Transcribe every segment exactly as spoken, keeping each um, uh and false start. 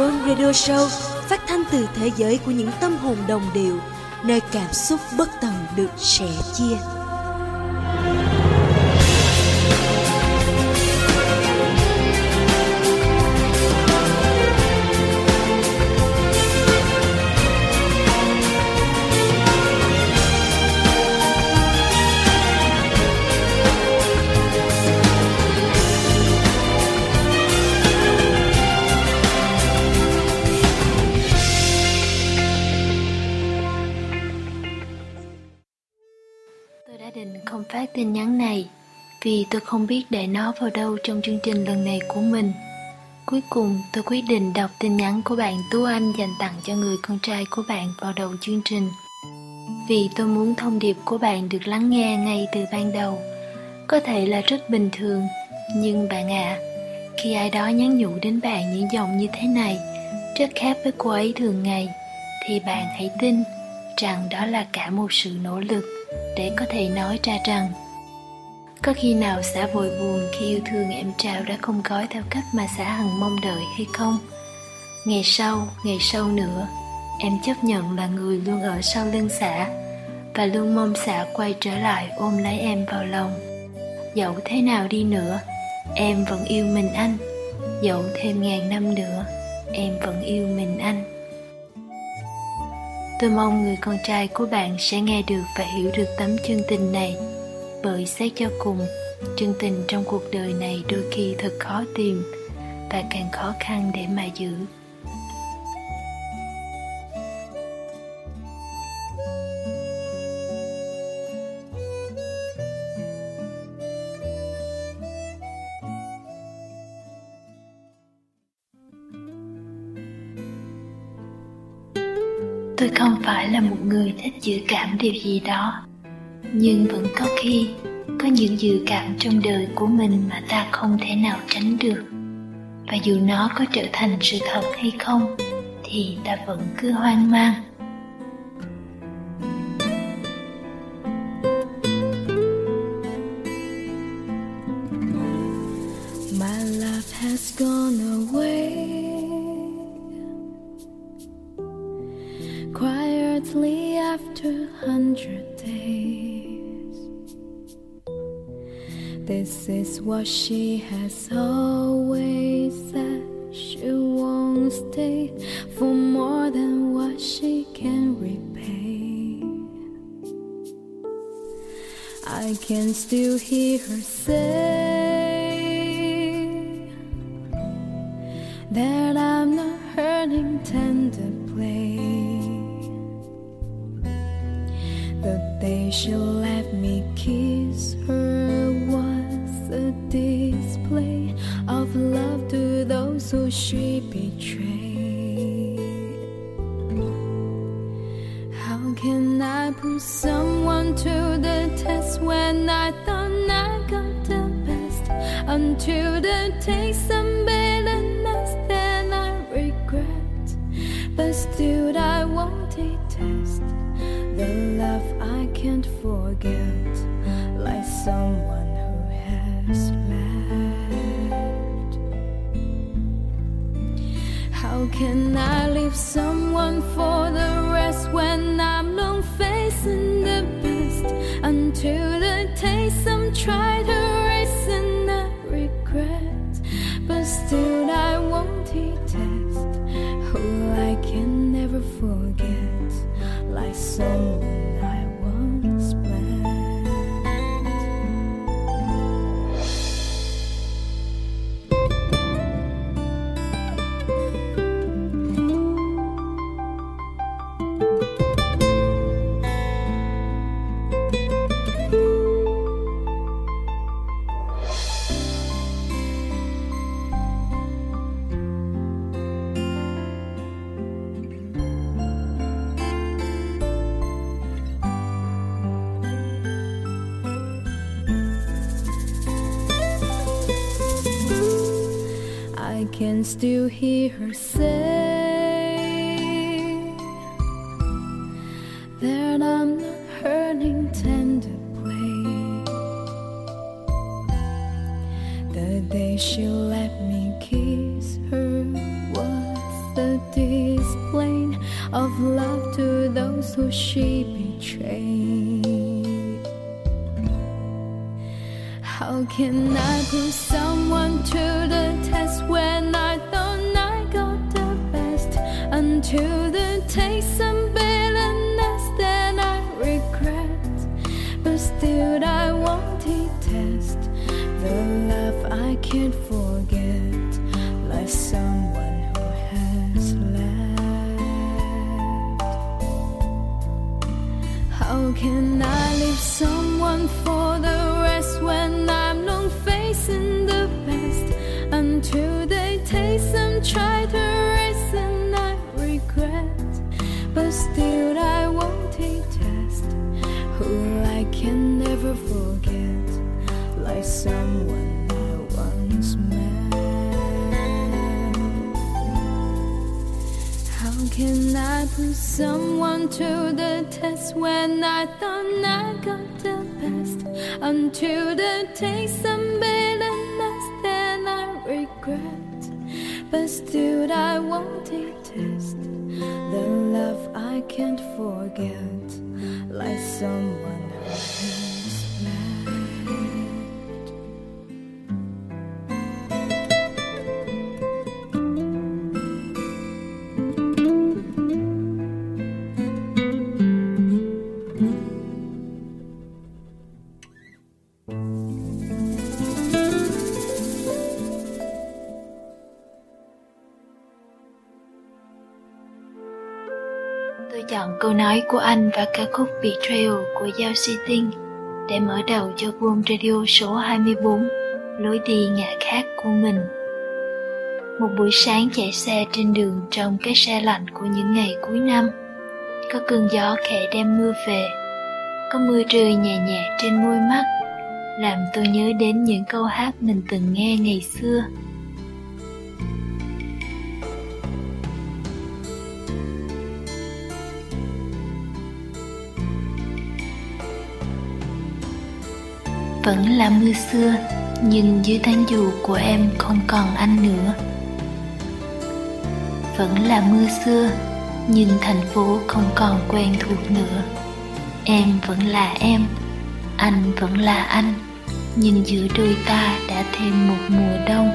World Radio Show phát thanh từ thế giới của những tâm hồn đồng điệu, nơi cảm xúc bất tận được sẻ chia. Tin nhắn này vì tôi không biết để nó vào đâu trong chương trình lần này của mình. Cuối cùng tôi quyết định đọc tin nhắn của bạn Tú Anh dành tặng cho người con trai của bạn vào đầu chương trình, vì tôi muốn thông điệp của bạn được lắng nghe ngay từ ban đầu. Có thể là rất bình thường, nhưng bạn ạ, à, khi ai đó nhắn nhủ đến bạn những dòng như thế này, rất khác với cô ấy thường ngày, thì bạn hãy tin rằng đó là cả một sự nỗ lực để có thể nói ra rằng có khi nào xã vội buồn khi yêu thương em Trào đã không gói theo cách mà xã Hằng mong đợi hay không? Ngày sau, ngày sau nữa, em chấp nhận là người luôn ở sau lưng xã và luôn mong xã quay trở lại ôm lấy em vào lòng. Dẫu thế nào đi nữa, em vẫn yêu mình anh. Dẫu thêm ngàn năm nữa, em vẫn yêu mình anh. Tôi mong người con trai của bạn sẽ nghe được và hiểu được tấm chân tình này. Bởi xét cho cùng, chân tình trong cuộc đời này đôi khi thật khó tìm và càng khó khăn để mà giữ. Tôi không phải là một người thích dự cảm điều gì đó, nhưng vẫn có khi có những dự cảm trong đời của mình mà ta không thể nào tránh được. Và dù nó có trở thành sự thật hay không thì ta vẫn cứ hoang mang. My love has gone away, quietly after hundred days. This is what she has always said. She won't stay for more than what she can repay. I can still hear her say that I'm not hurting tender play. The day she let me kiss her was a display of love to those who she betrayed. How can I put someone to the test when I thought I got the best? Until the taste of bitterness that I regret, but still I won't detest the love I can't forget, like someone who has left. How can I leave someone for the rest when I'm long facing the best? Until the taste I'm trying to erase and I regret, but still I won't detest who I can never forget, like someone I once planned. Can still hear her say that I'm not hurting tender play. The day she let me kiss her was is plain of love to those who she betrayed. How can I put someone to the test when I thought I got the best? Until the taste some bitterness that I regret, but still I won't detest the love I can't forget, like someone who has left. How can I leave someone for the rest when I'm long facing the past? Until they taste and try to erase and I regret, but still I won't detest who I can never forget, like someone I once met. How can I put someone to the test when I thought I got the best? Until the taste some bitterness that I regret, but still I won't detest the love I can't forget, like someone else. Chọn câu nói của anh và ca khúc Betrayal của Giao Si Tinh để mở đầu cho Boom Radio số hai mươi bốn, lối đi ngả khác của mình. Một buổi sáng chạy xe trên đường trong cái xe lạnh của những ngày cuối năm, có cơn gió khẽ đem mưa về, có mưa rơi nhẹ nhẹ trên môi mắt, làm tôi nhớ đến những câu hát mình từng nghe ngày xưa. Vẫn là mưa xưa, nhưng dưới tán dù của em không còn anh nữa. Vẫn là mưa xưa, nhưng thành phố không còn quen thuộc nữa. Em vẫn là em, anh vẫn là anh, nhưng giữa đôi ta đã thêm một mùa đông.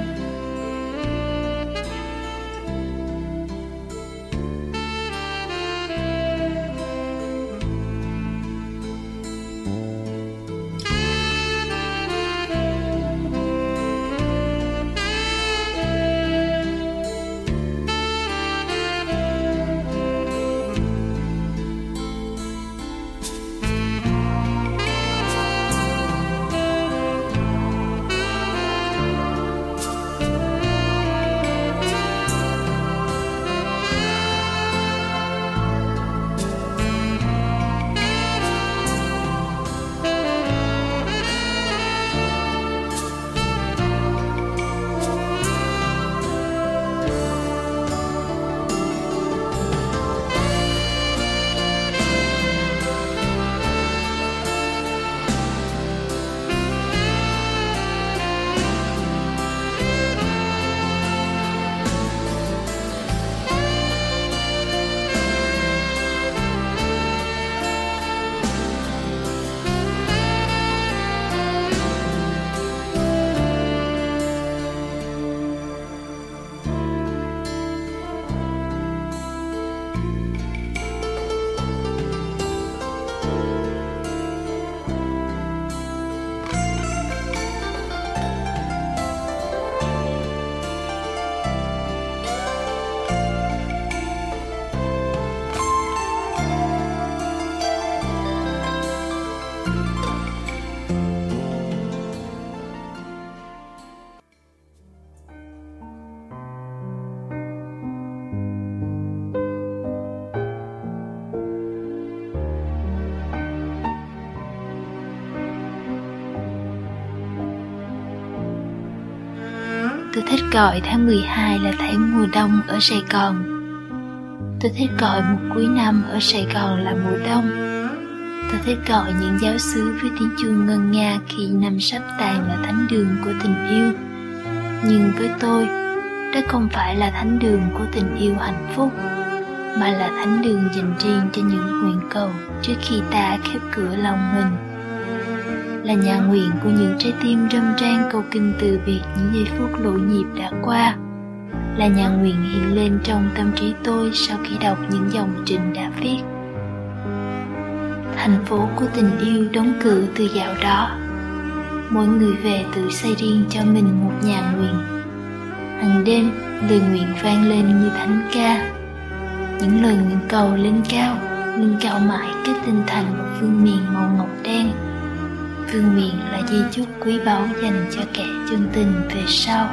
Tôi thích gọi tháng mười hai là tháng mùa đông ở Sài Gòn. Tôi thích gọi một cuối năm ở Sài Gòn là mùa đông. Tôi thích gọi những giáo xứ với tiếng chuông ngân nga khi năm sắp tàn là thánh đường của tình yêu. Nhưng với tôi, Đó không phải là thánh đường của tình yêu hạnh phúc, mà là thánh đường dành riêng cho những nguyện cầu trước khi ta khép cửa lòng mình. Là nhà nguyện của những trái tim râm ran cầu kinh từ biệt những giây phút lụi nhịp đã qua. Là nhà nguyện hiện lên trong tâm trí tôi sau khi đọc những dòng Trịnh đã viết. Thành phố của tình yêu đóng cửa từ dạo đó. Mỗi người về tự xây riêng cho mình một nhà nguyện. Hằng đêm, lời nguyện vang lên như thánh ca. Những lời nguyện cầu lên cao, lên cao mãi kết tinh thành một vương miện màu ngọc đen. Vương miện là di chúc quý báu dành cho kẻ chân tình về sau.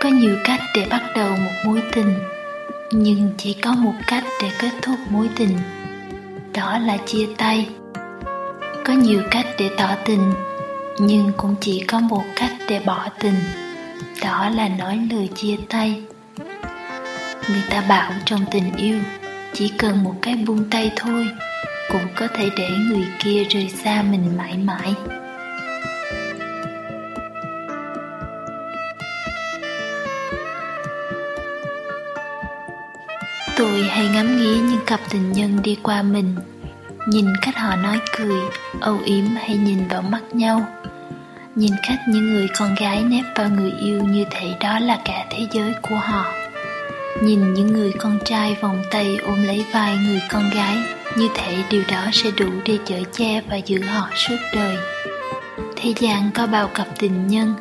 Có nhiều cách để bắt đầu một mối tình, nhưng chỉ có một cách để kết thúc mối tình, đó là chia tay. Có nhiều cách để tỏ tình, nhưng cũng chỉ có một cách để bỏ tình, đó là nói lời chia tay. Người ta bảo trong tình yêu, chỉ cần một cái buông tay thôi, cũng có thể để người kia rời xa mình mãi mãi. Tôi hay ngắm nghía những cặp tình nhân đi qua mình, nhìn cách họ nói cười, âu yếm hay nhìn vào mắt nhau, nhìn cách những người con gái nép vào người yêu như thể đó là cả thế giới của họ, nhìn những người con trai vòng tay ôm lấy vai người con gái như thể điều đó sẽ đủ để chở che và giữ họ suốt đời. Thế gian có bao cặp tình nhân,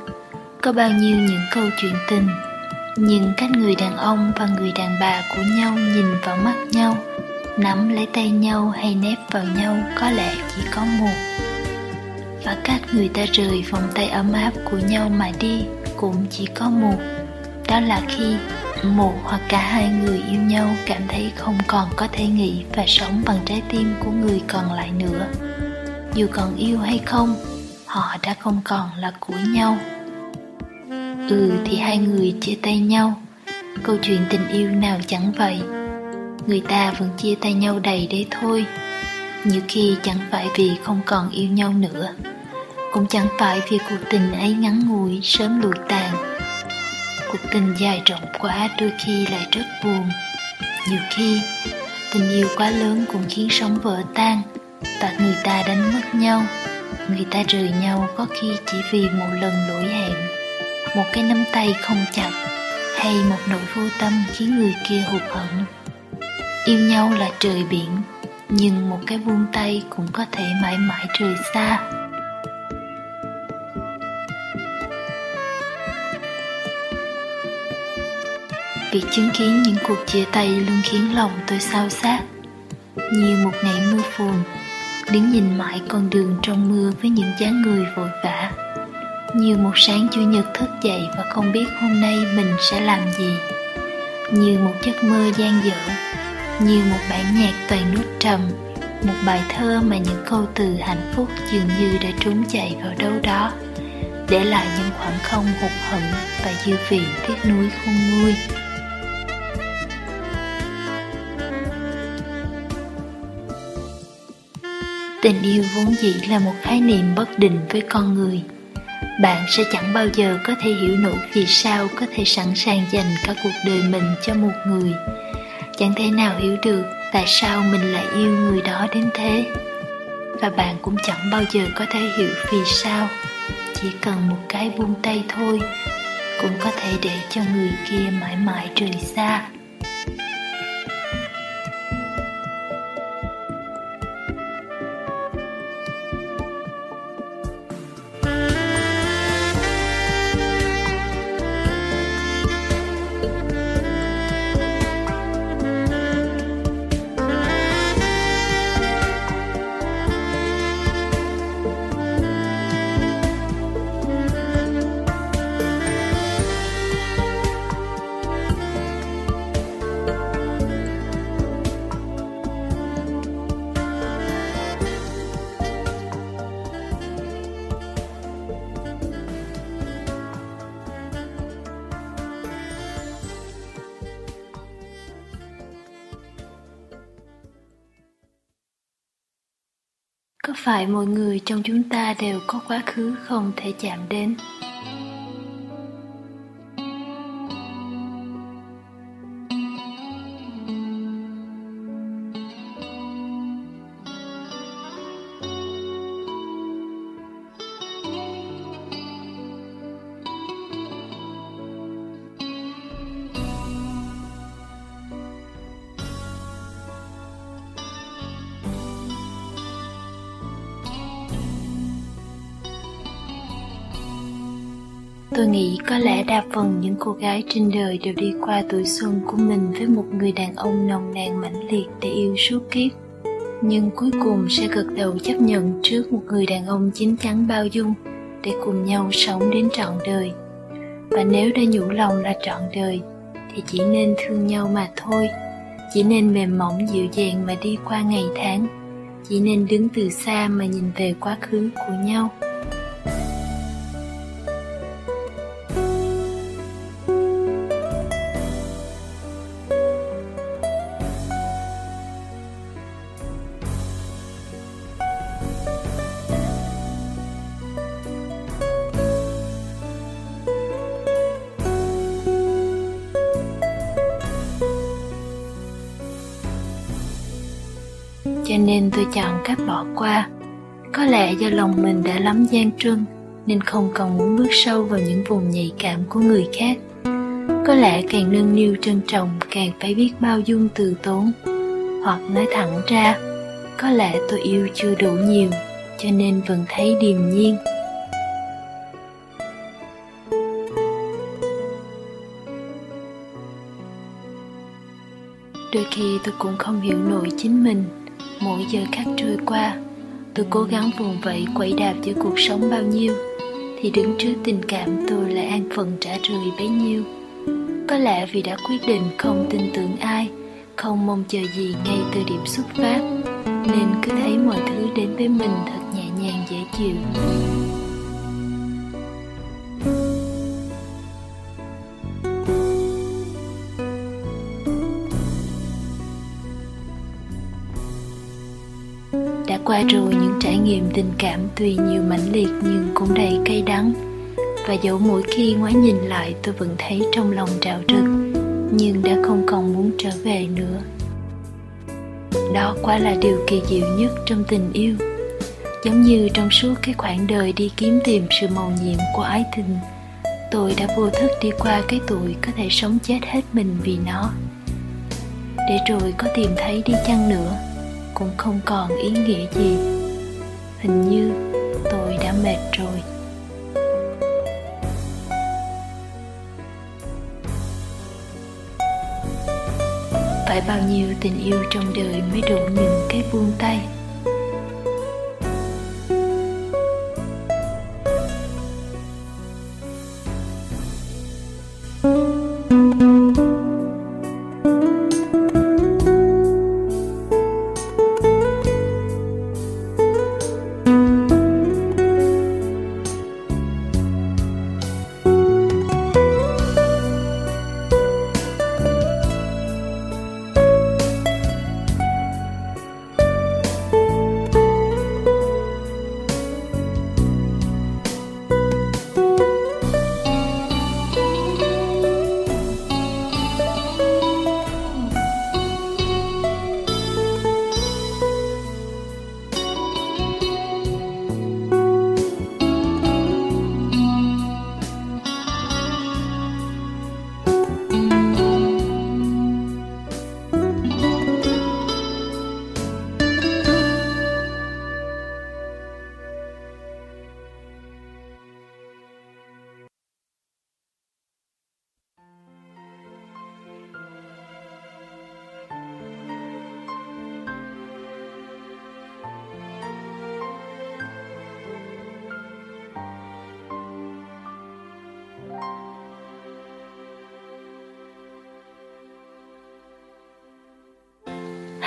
có bao nhiêu những câu chuyện tình. Nhìn cách người đàn ông và người đàn bà của nhau nhìn vào mắt nhau, nắm lấy tay nhau hay nép vào nhau có lẽ chỉ có một. Và cách người ta rời vòng tay ấm áp của nhau mà đi cũng chỉ có một. Đó là khi một hoặc cả hai người yêu nhau cảm thấy không còn có thể nghĩ và sống bằng trái tim của người còn lại nữa. Dù còn yêu hay không, họ đã không còn là của nhau. Ừ thì hai người chia tay nhau. Câu chuyện tình yêu nào chẳng vậy. Người ta vẫn chia tay nhau đầy đấy thôi. Nhiều khi chẳng phải vì không còn yêu nhau nữa, cũng chẳng phải vì cuộc tình ấy ngắn ngủi sớm lụi tàn. Cuộc tình dài rộng quá đôi khi lại rất buồn. Nhiều khi tình yêu quá lớn cũng khiến sống vỡ tan, và người ta đánh mất nhau. Người ta rời nhau có khi chỉ vì một lần lỗi hẹn, một cái nắm tay không chặt, hay một nỗi vô tâm khiến người kia hụt hẫng. Yêu nhau là trời biển, nhưng một cái buông tay cũng có thể mãi mãi rời xa. Việc chứng kiến những cuộc chia tay luôn khiến lòng tôi xao xát. Như một ngày mưa phùn, đứng nhìn mãi con đường trong mưa với những dáng người vội vã. Như một sáng chủ nhật thức dậy và không biết hôm nay mình sẽ làm gì. Như một giấc mơ dang dở. Như một bản nhạc toàn nốt trầm, một bài thơ mà những câu từ hạnh phúc dường như đã trốn chạy vào đâu đó, để lại những khoảng không hụt hẫng và dư vị tiếc nuối khôn nguôi. Tình yêu vốn dĩ là một khái niệm bất định với con người. Bạn sẽ chẳng bao giờ có thể hiểu nổi vì sao có thể sẵn sàng dành cả cuộc đời mình cho một người. Chẳng thể nào hiểu được tại sao mình lại yêu người đó đến thế. Và bạn cũng chẳng bao giờ có thể hiểu vì sao. Chỉ cần một cái buông tay thôi, cũng có thể để cho người kia mãi mãi rời xa. Có phải mọi người trong chúng ta đều có quá khứ không thể chạm đến? Tôi nghĩ có lẽ đa phần những cô gái trên đời đều đi qua tuổi xuân của mình với một người đàn ông nồng nàn mãnh liệt để yêu suốt kiếp, nhưng cuối cùng sẽ gật đầu chấp nhận trước một người đàn ông chín chắn bao dung để cùng nhau sống đến trọn đời. Và nếu đã nhủ lòng là trọn đời thì chỉ nên thương nhau mà thôi, chỉ nên mềm mỏng dịu dàng mà đi qua ngày tháng, chỉ nên đứng từ xa mà nhìn về quá khứ của nhau. Cho nên tôi chọn cách bỏ qua. Có lẽ do lòng mình đã lắm gian truân, nên không còn muốn bước sâu vào những vùng nhạy cảm của người khác. Có lẽ càng nâng niu trân trọng, càng phải biết bao dung từ tốn. Hoặc nói thẳng ra, có lẽ tôi yêu chưa đủ nhiều, cho nên vẫn thấy điềm nhiên. Đôi khi tôi cũng không hiểu nổi chính mình. Mỗi giờ khắc trôi qua, tôi cố gắng vùng vẫy quẫy đạp giữa cuộc sống bao nhiêu, thì đứng trước tình cảm tôi lại an phận trả rười bấy nhiêu. Có lẽ vì đã quyết định không tin tưởng ai, không mong chờ gì ngay từ điểm xuất phát, nên cứ thấy mọi thứ đến với mình thật nhẹ nhàng dễ chịu. Qua rồi những trải nghiệm tình cảm tuy nhiều mãnh liệt nhưng cũng đầy cay đắng. Và dẫu mỗi khi ngoái nhìn lại tôi vẫn thấy trong lòng rạo rực, nhưng đã không còn muốn trở về nữa. Đó quả là điều kỳ diệu nhất trong tình yêu. Giống như trong suốt cái khoảng đời đi kiếm tìm sự mầu nhiệm của ái tình, tôi đã vô thức đi qua cái tuổi có thể sống chết hết mình vì nó. Để rồi có tìm thấy đi chăng nữa cũng không còn ý nghĩa gì. Hình như tôi đã mệt rồi. Phải bao nhiêu tình yêu trong đời mới đủ những cái buông tay?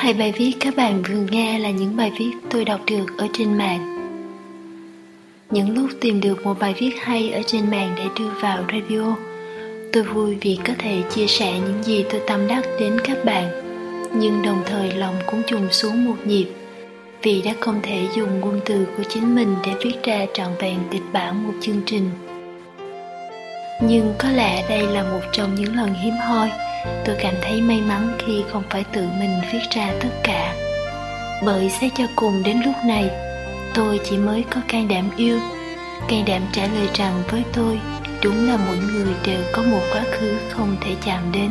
Hai bài viết các bạn vừa nghe là những bài viết tôi đọc được ở trên mạng. Những lúc tìm được một bài viết hay ở trên mạng để đưa vào radio, tôi vui vì có thể chia sẻ những gì tôi tâm đắc đến các bạn, nhưng đồng thời lòng cũng chùng xuống một nhịp vì đã không thể dùng ngôn từ của chính mình để viết ra trọn vẹn kịch bản một chương trình. Nhưng có lẽ đây là một trong những lần hiếm hoi tôi cảm thấy may mắn khi không phải tự mình viết ra tất cả. Bởi xét cho cùng đến lúc này, tôi chỉ mới có can đảm yêu, can đảm trả lời rằng với tôi, đúng là mỗi người đều có một quá khứ không thể chạm đến,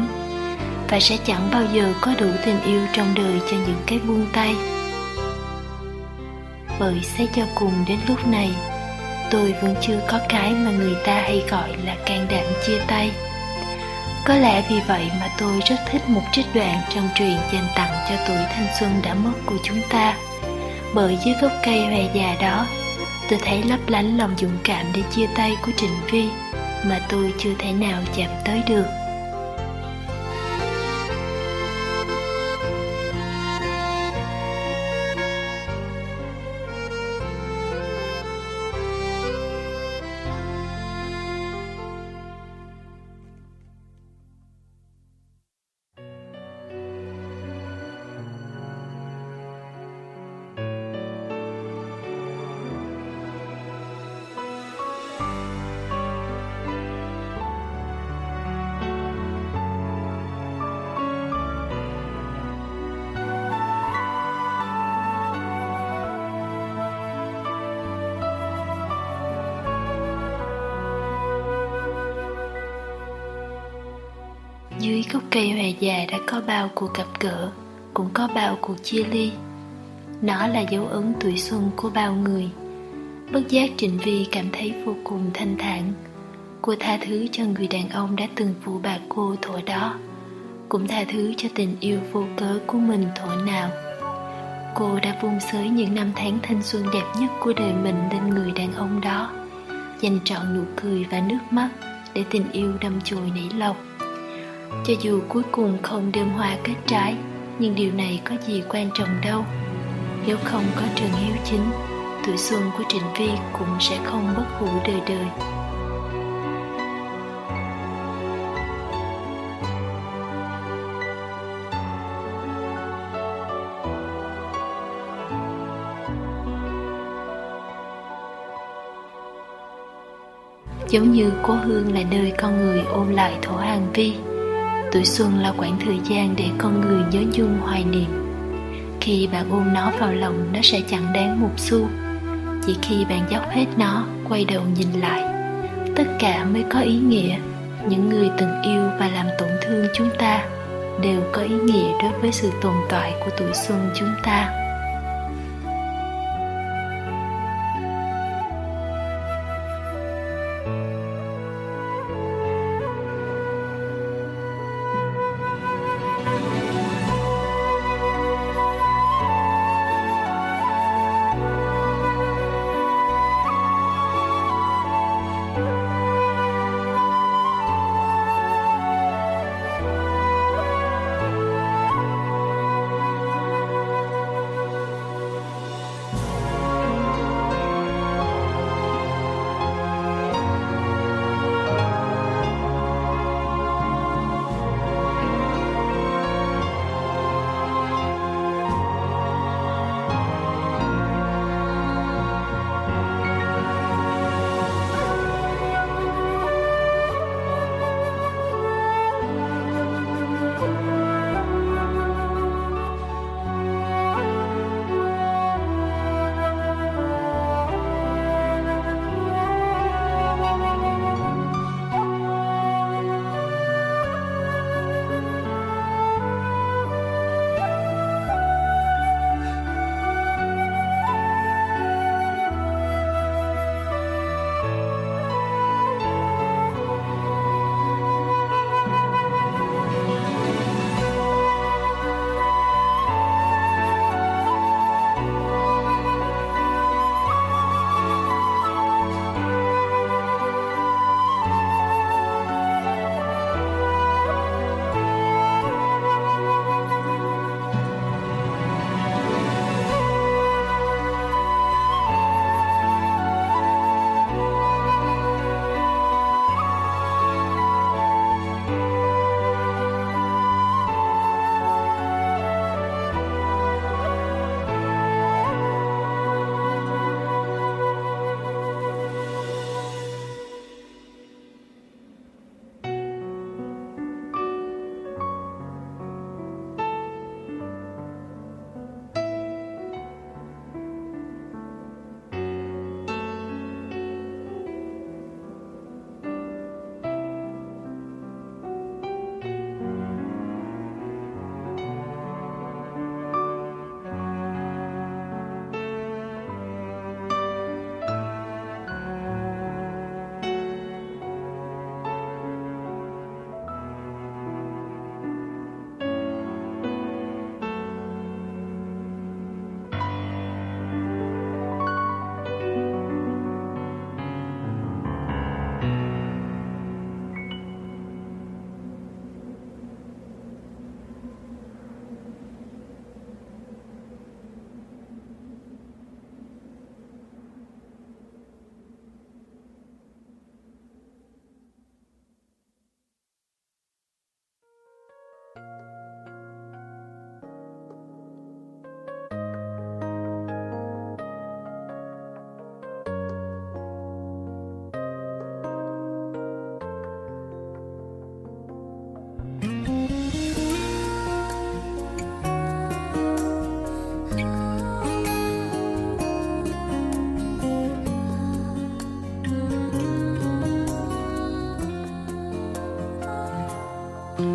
và sẽ chẳng bao giờ có đủ tình yêu trong đời cho những cái buông tay. Bởi xét cho cùng đến lúc này, tôi vẫn chưa có cái mà người ta hay gọi là can đảm chia tay. Có lẽ vì vậy mà tôi rất thích một trích đoạn trong truyện dành tặng cho tuổi thanh xuân đã mất của chúng ta. Bởi dưới gốc cây hoè già đó, tôi thấy lấp lánh lòng dũng cảm để chia tay của Trịnh Vi mà tôi chưa thể nào chạm tới được. Dưới gốc cây hoè già đã có bao cuộc gặp gỡ, cũng có bao cuộc chia ly. Nó là dấu ấn tuổi xuân của bao người. Bất giác Trịnh Vi cảm thấy vô cùng thanh thản. Cô tha thứ cho người đàn ông đã từng phụ bạc cô thuở đó, cũng tha thứ cho tình yêu vô cớ của mình thuở nào. Cô đã vung xới những năm tháng thanh xuân đẹp nhất của đời mình lên người đàn ông đó, dành trọn nụ cười và nước mắt để tình yêu đâm chồi nảy lộc. Cho dù cuối cùng không đơm hoa kết trái, nhưng điều này có gì quan trọng đâu. Nếu không có Trường Hiếu Chính, tuổi xuân của Trịnh Vi cũng sẽ không bất hủ đời đời. Giống như cố hương là nơi con người ôm lại thổ hàng vi, tuổi xuân là khoảng thời gian để con người nhớ nhung hoài niệm. Khi bạn ôm nó vào lòng, nó sẽ chẳng đáng một xu. Chỉ khi bạn dốc hết nó, quay đầu nhìn lại, tất cả mới có ý nghĩa. Những người từng yêu và làm tổn thương chúng ta đều có ý nghĩa đối với sự tồn tại của tuổi xuân chúng ta.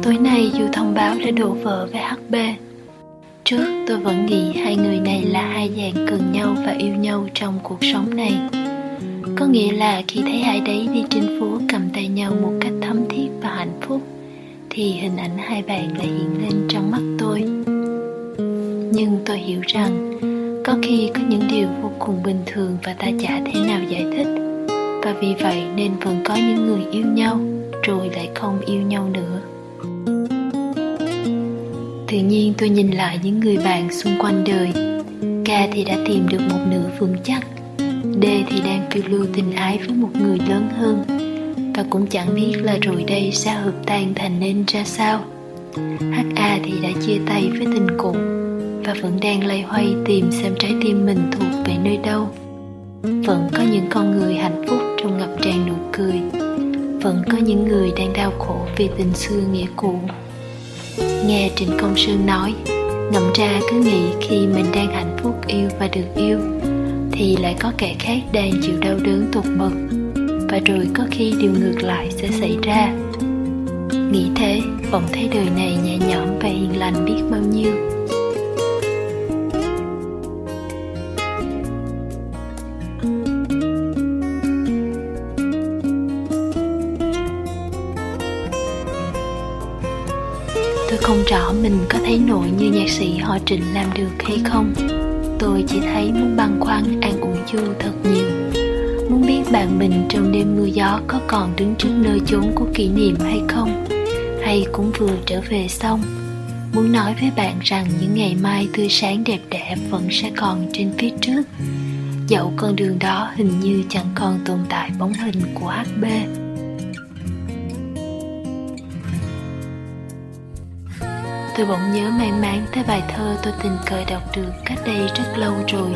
Tối nay dù thông báo đã đổ vỡ với hát bê, trước tôi vẫn nghĩ hai người này là hai dạng cường nhau và yêu nhau trong cuộc sống này. Có nghĩa là khi thấy hai đấy đi trên phố cầm tay nhau một cách thấm thiết và hạnh phúc, thì hình ảnh hai bạn lại hiện lên trong mắt tôi. Nhưng tôi hiểu rằng có khi có những điều vô cùng bình thường và ta chả thể nào giải thích, và vì vậy nên vẫn có những người yêu nhau rồi lại không yêu nhau nữa. Tự nhiên tôi nhìn lại những người bạn xung quanh đời. K thì đã tìm được một nửa vững chắc, D thì đang phiêu lưu tình ái với một người lớn hơn, và cũng chẳng biết là rồi đây sao hợp tan thành nên ra sao. hát a thì đã chia tay với tình cũ và vẫn đang loay hoay tìm xem trái tim mình thuộc về nơi đâu. Vẫn có những con người hạnh phúc trong ngập tràn nụ cười, vẫn có những người đang đau khổ vì tình xưa nghĩa cũ. Nghe Trịnh Công Sơn nói, ngẫm ra cứ nghĩ khi mình đang hạnh phúc yêu và được yêu, thì lại có kẻ khác đang chịu đau đớn tột bậc, và rồi có khi điều ngược lại sẽ xảy ra. Nghĩ thế, bỗng thấy đời này nhẹ nhõm và hiền lành biết bao nhiêu. Tôi không rõ mình có thấy nổi như nhạc sĩ họ Trịnh làm được hay không. Tôi chỉ thấy muốn băn khoăn an ủi Chu thật nhiều, muốn biết bạn mình trong đêm mưa gió có còn đứng trước nơi chốn của kỷ niệm hay không, hay cũng vừa trở về xong. Muốn nói với bạn rằng những ngày mai tươi sáng đẹp đẽ vẫn sẽ còn trên phía trước, dẫu con đường đó hình như chẳng còn tồn tại bóng hình của hát bê. Tôi bỗng nhớ mang máng tới bài thơ tôi tình cờ đọc được cách đây rất lâu rồi.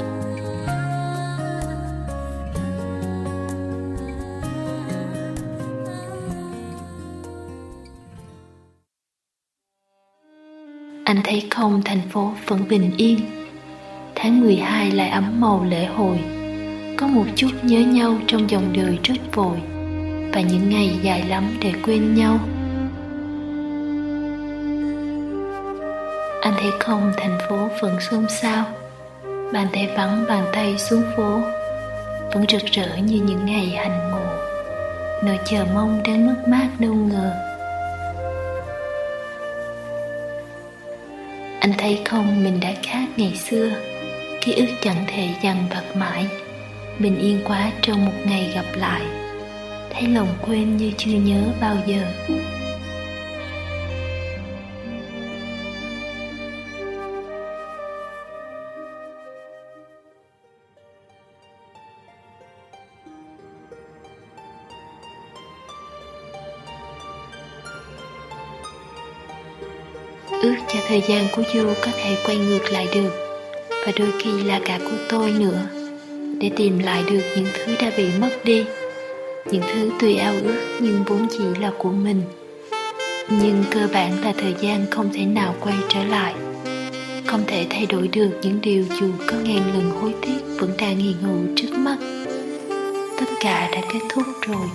Anh thấy không, thành phố vẫn bình yên. Tháng mười hai lại ấm màu lễ hội. Có một chút nhớ nhau trong dòng đời rất vội, và những ngày dài lắm để quên nhau. Anh thấy không, thành phố vẫn xôn xao. Bàn tay vắng bàn tay xuống phố, vẫn rực rỡ như những ngày hành ngộ. Nỗi chờ mong đến mất mát đâu ngờ. Anh thấy không, mình đã khác ngày xưa. Ký ức chẳng thể dằn vặt mãi. Bình yên quá trong một ngày gặp lại, thấy lòng quên như chưa nhớ bao giờ. Ước cho thời gian của Du có thể quay ngược lại được, và đôi khi là cả của tôi nữa, để tìm lại được những thứ đã bị mất đi, những thứ tuy ao ước nhưng vốn chỉ là của mình. Nhưng cơ bản là thời gian không thể nào quay trở lại, không thể thay đổi được những điều dù có ngàn lần hối tiếc vẫn đang hiện hữu trước mắt. Tất cả đã kết thúc rồi.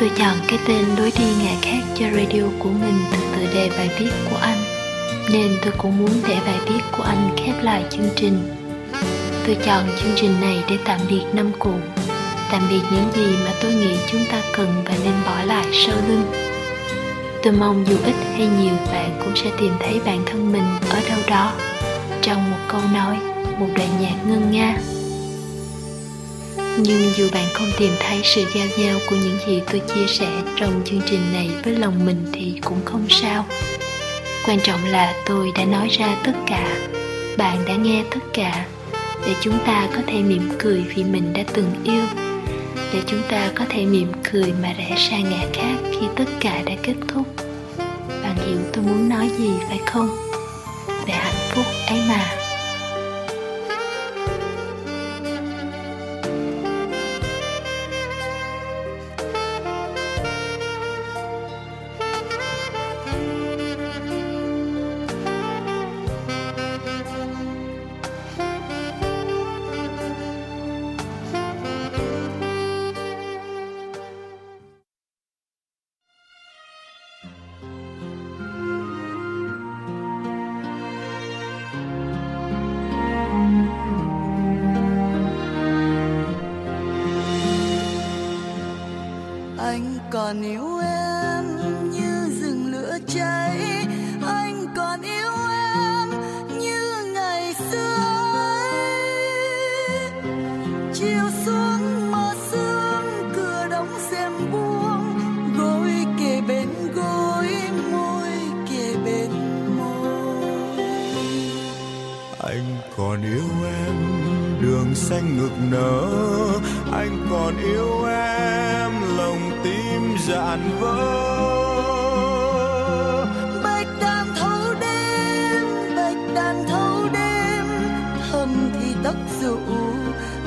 Tôi chọn cái tên lối đi ngả khác cho radio của mình từ tựa đề bài viết của anh, nên tôi cũng muốn để bài viết của anh khép lại chương trình. Tôi chọn chương trình này để tạm biệt năm cũ, tạm biệt những gì mà tôi nghĩ chúng ta cần và nên bỏ lại sau lưng. Tôi mong dù ít hay nhiều bạn cũng sẽ tìm thấy bản thân mình ở đâu đó, trong một câu nói, một đoạn nhạc ngân nga. Nhưng dù bạn không tìm thấy sự giao nhau của những gì tôi chia sẻ trong chương trình này với lòng mình thì cũng không sao. Quan trọng là tôi đã nói ra tất cả, bạn đã nghe tất cả, để chúng ta có thể mỉm cười vì mình đã từng yêu, để chúng ta có thể mỉm cười mà rẽ sang ngả khác khi tất cả đã kết thúc. Bạn hiểu tôi muốn nói gì phải không? Về hạnh phúc ấy mà. Anh còn yêu em như rừng lửa cháy, anh còn yêu em như ngày xưa ấy. Chiều xuống mơ sương, cửa đóng xem buông, gối kề bên gối, môi kề bên môi. Anh còn yêu em đường xanh ngực nở, anh còn yêu em lòng tim dạn vỡ. Bạch đàn thấu đêm, bạch đàn thấu đêm, thầm thì tóc rủ,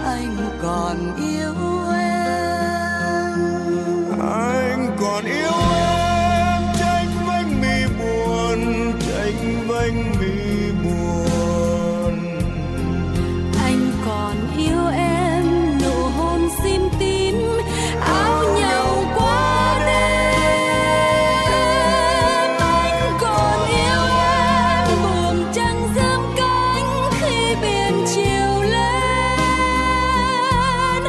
anh còn yêu em. Anh còn yêu em, tranh vênh mi buồn, tranh vênh mi buồn. Anh còn yêu em. Xin tím áo nhau quá đêm, anh còn yêu em buồn trăng rơm cánh khi biển chiều lên.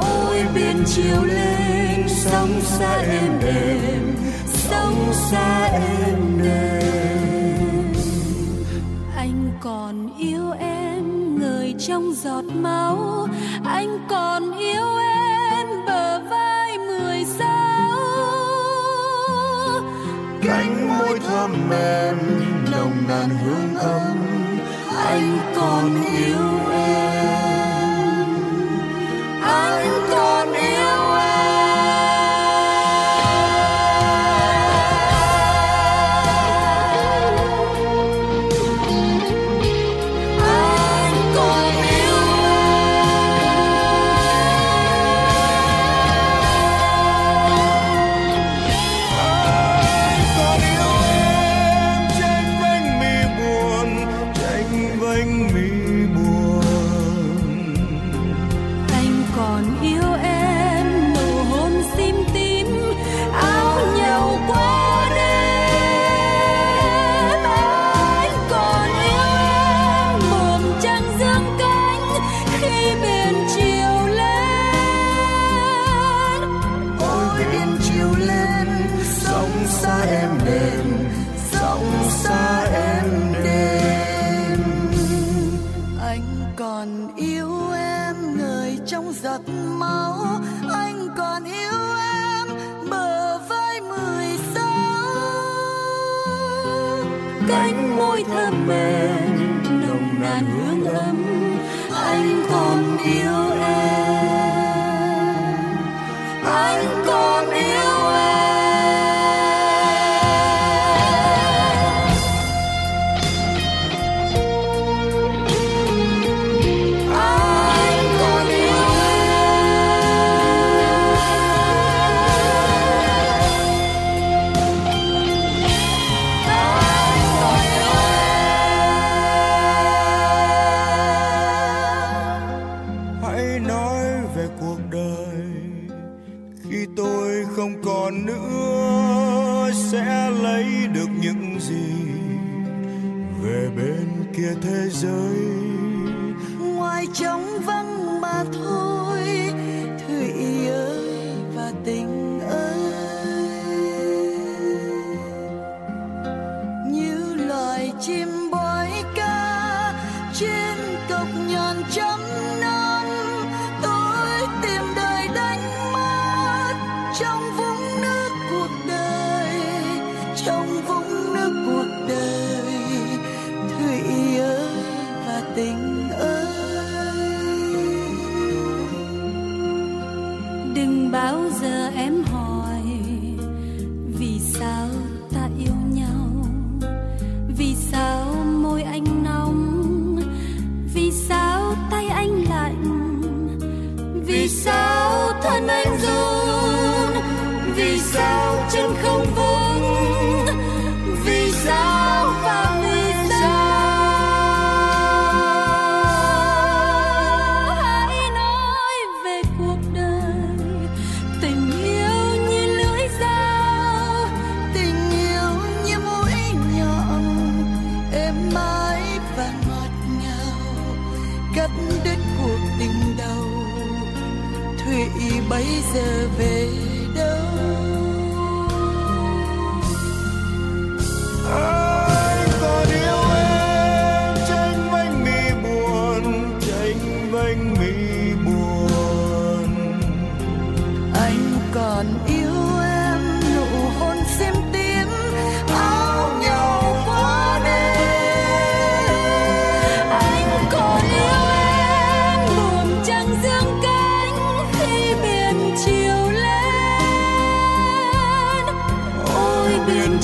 Ôi biển chiều lên, sóng xa êm đềm, sóng xa êm đềm. Anh còn yêu em người trong giọt máu, anh còn yêu em bờ vai mười sáu, cánh môi thơm mềm nồng nàn hương ấm. Anh còn yêu em, anh còn yêu em. Cánh môi thơm mềm nồng nàn hương ấm, anh còn yêu em, anh còn yêu em. Thế giới ngoài trống vắng mà thôi, Thủy ơi và tình ơi. Như loài chim bói ca trên cọc nhọn trăm năm, tôi tìm đời đánh mất trong vũng nước cuộc đời, trong vũng nước cuộc đời. Tình ơi, đừng bao giờ em hỏi vì sao ta yêu nhau, vì sao môi anh nóng, vì sao tay anh lạnh, vì sao thân anh run, vì sao chân không vững, vì sao và vì sao. Bây giờ về đâu?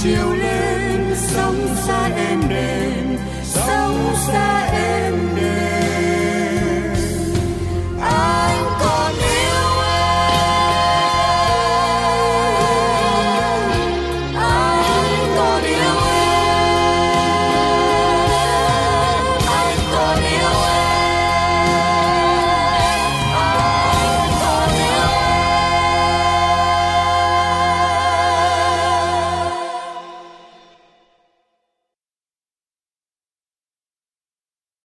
chiều lên sóng xa êm đềm, sóng xa êm đềm.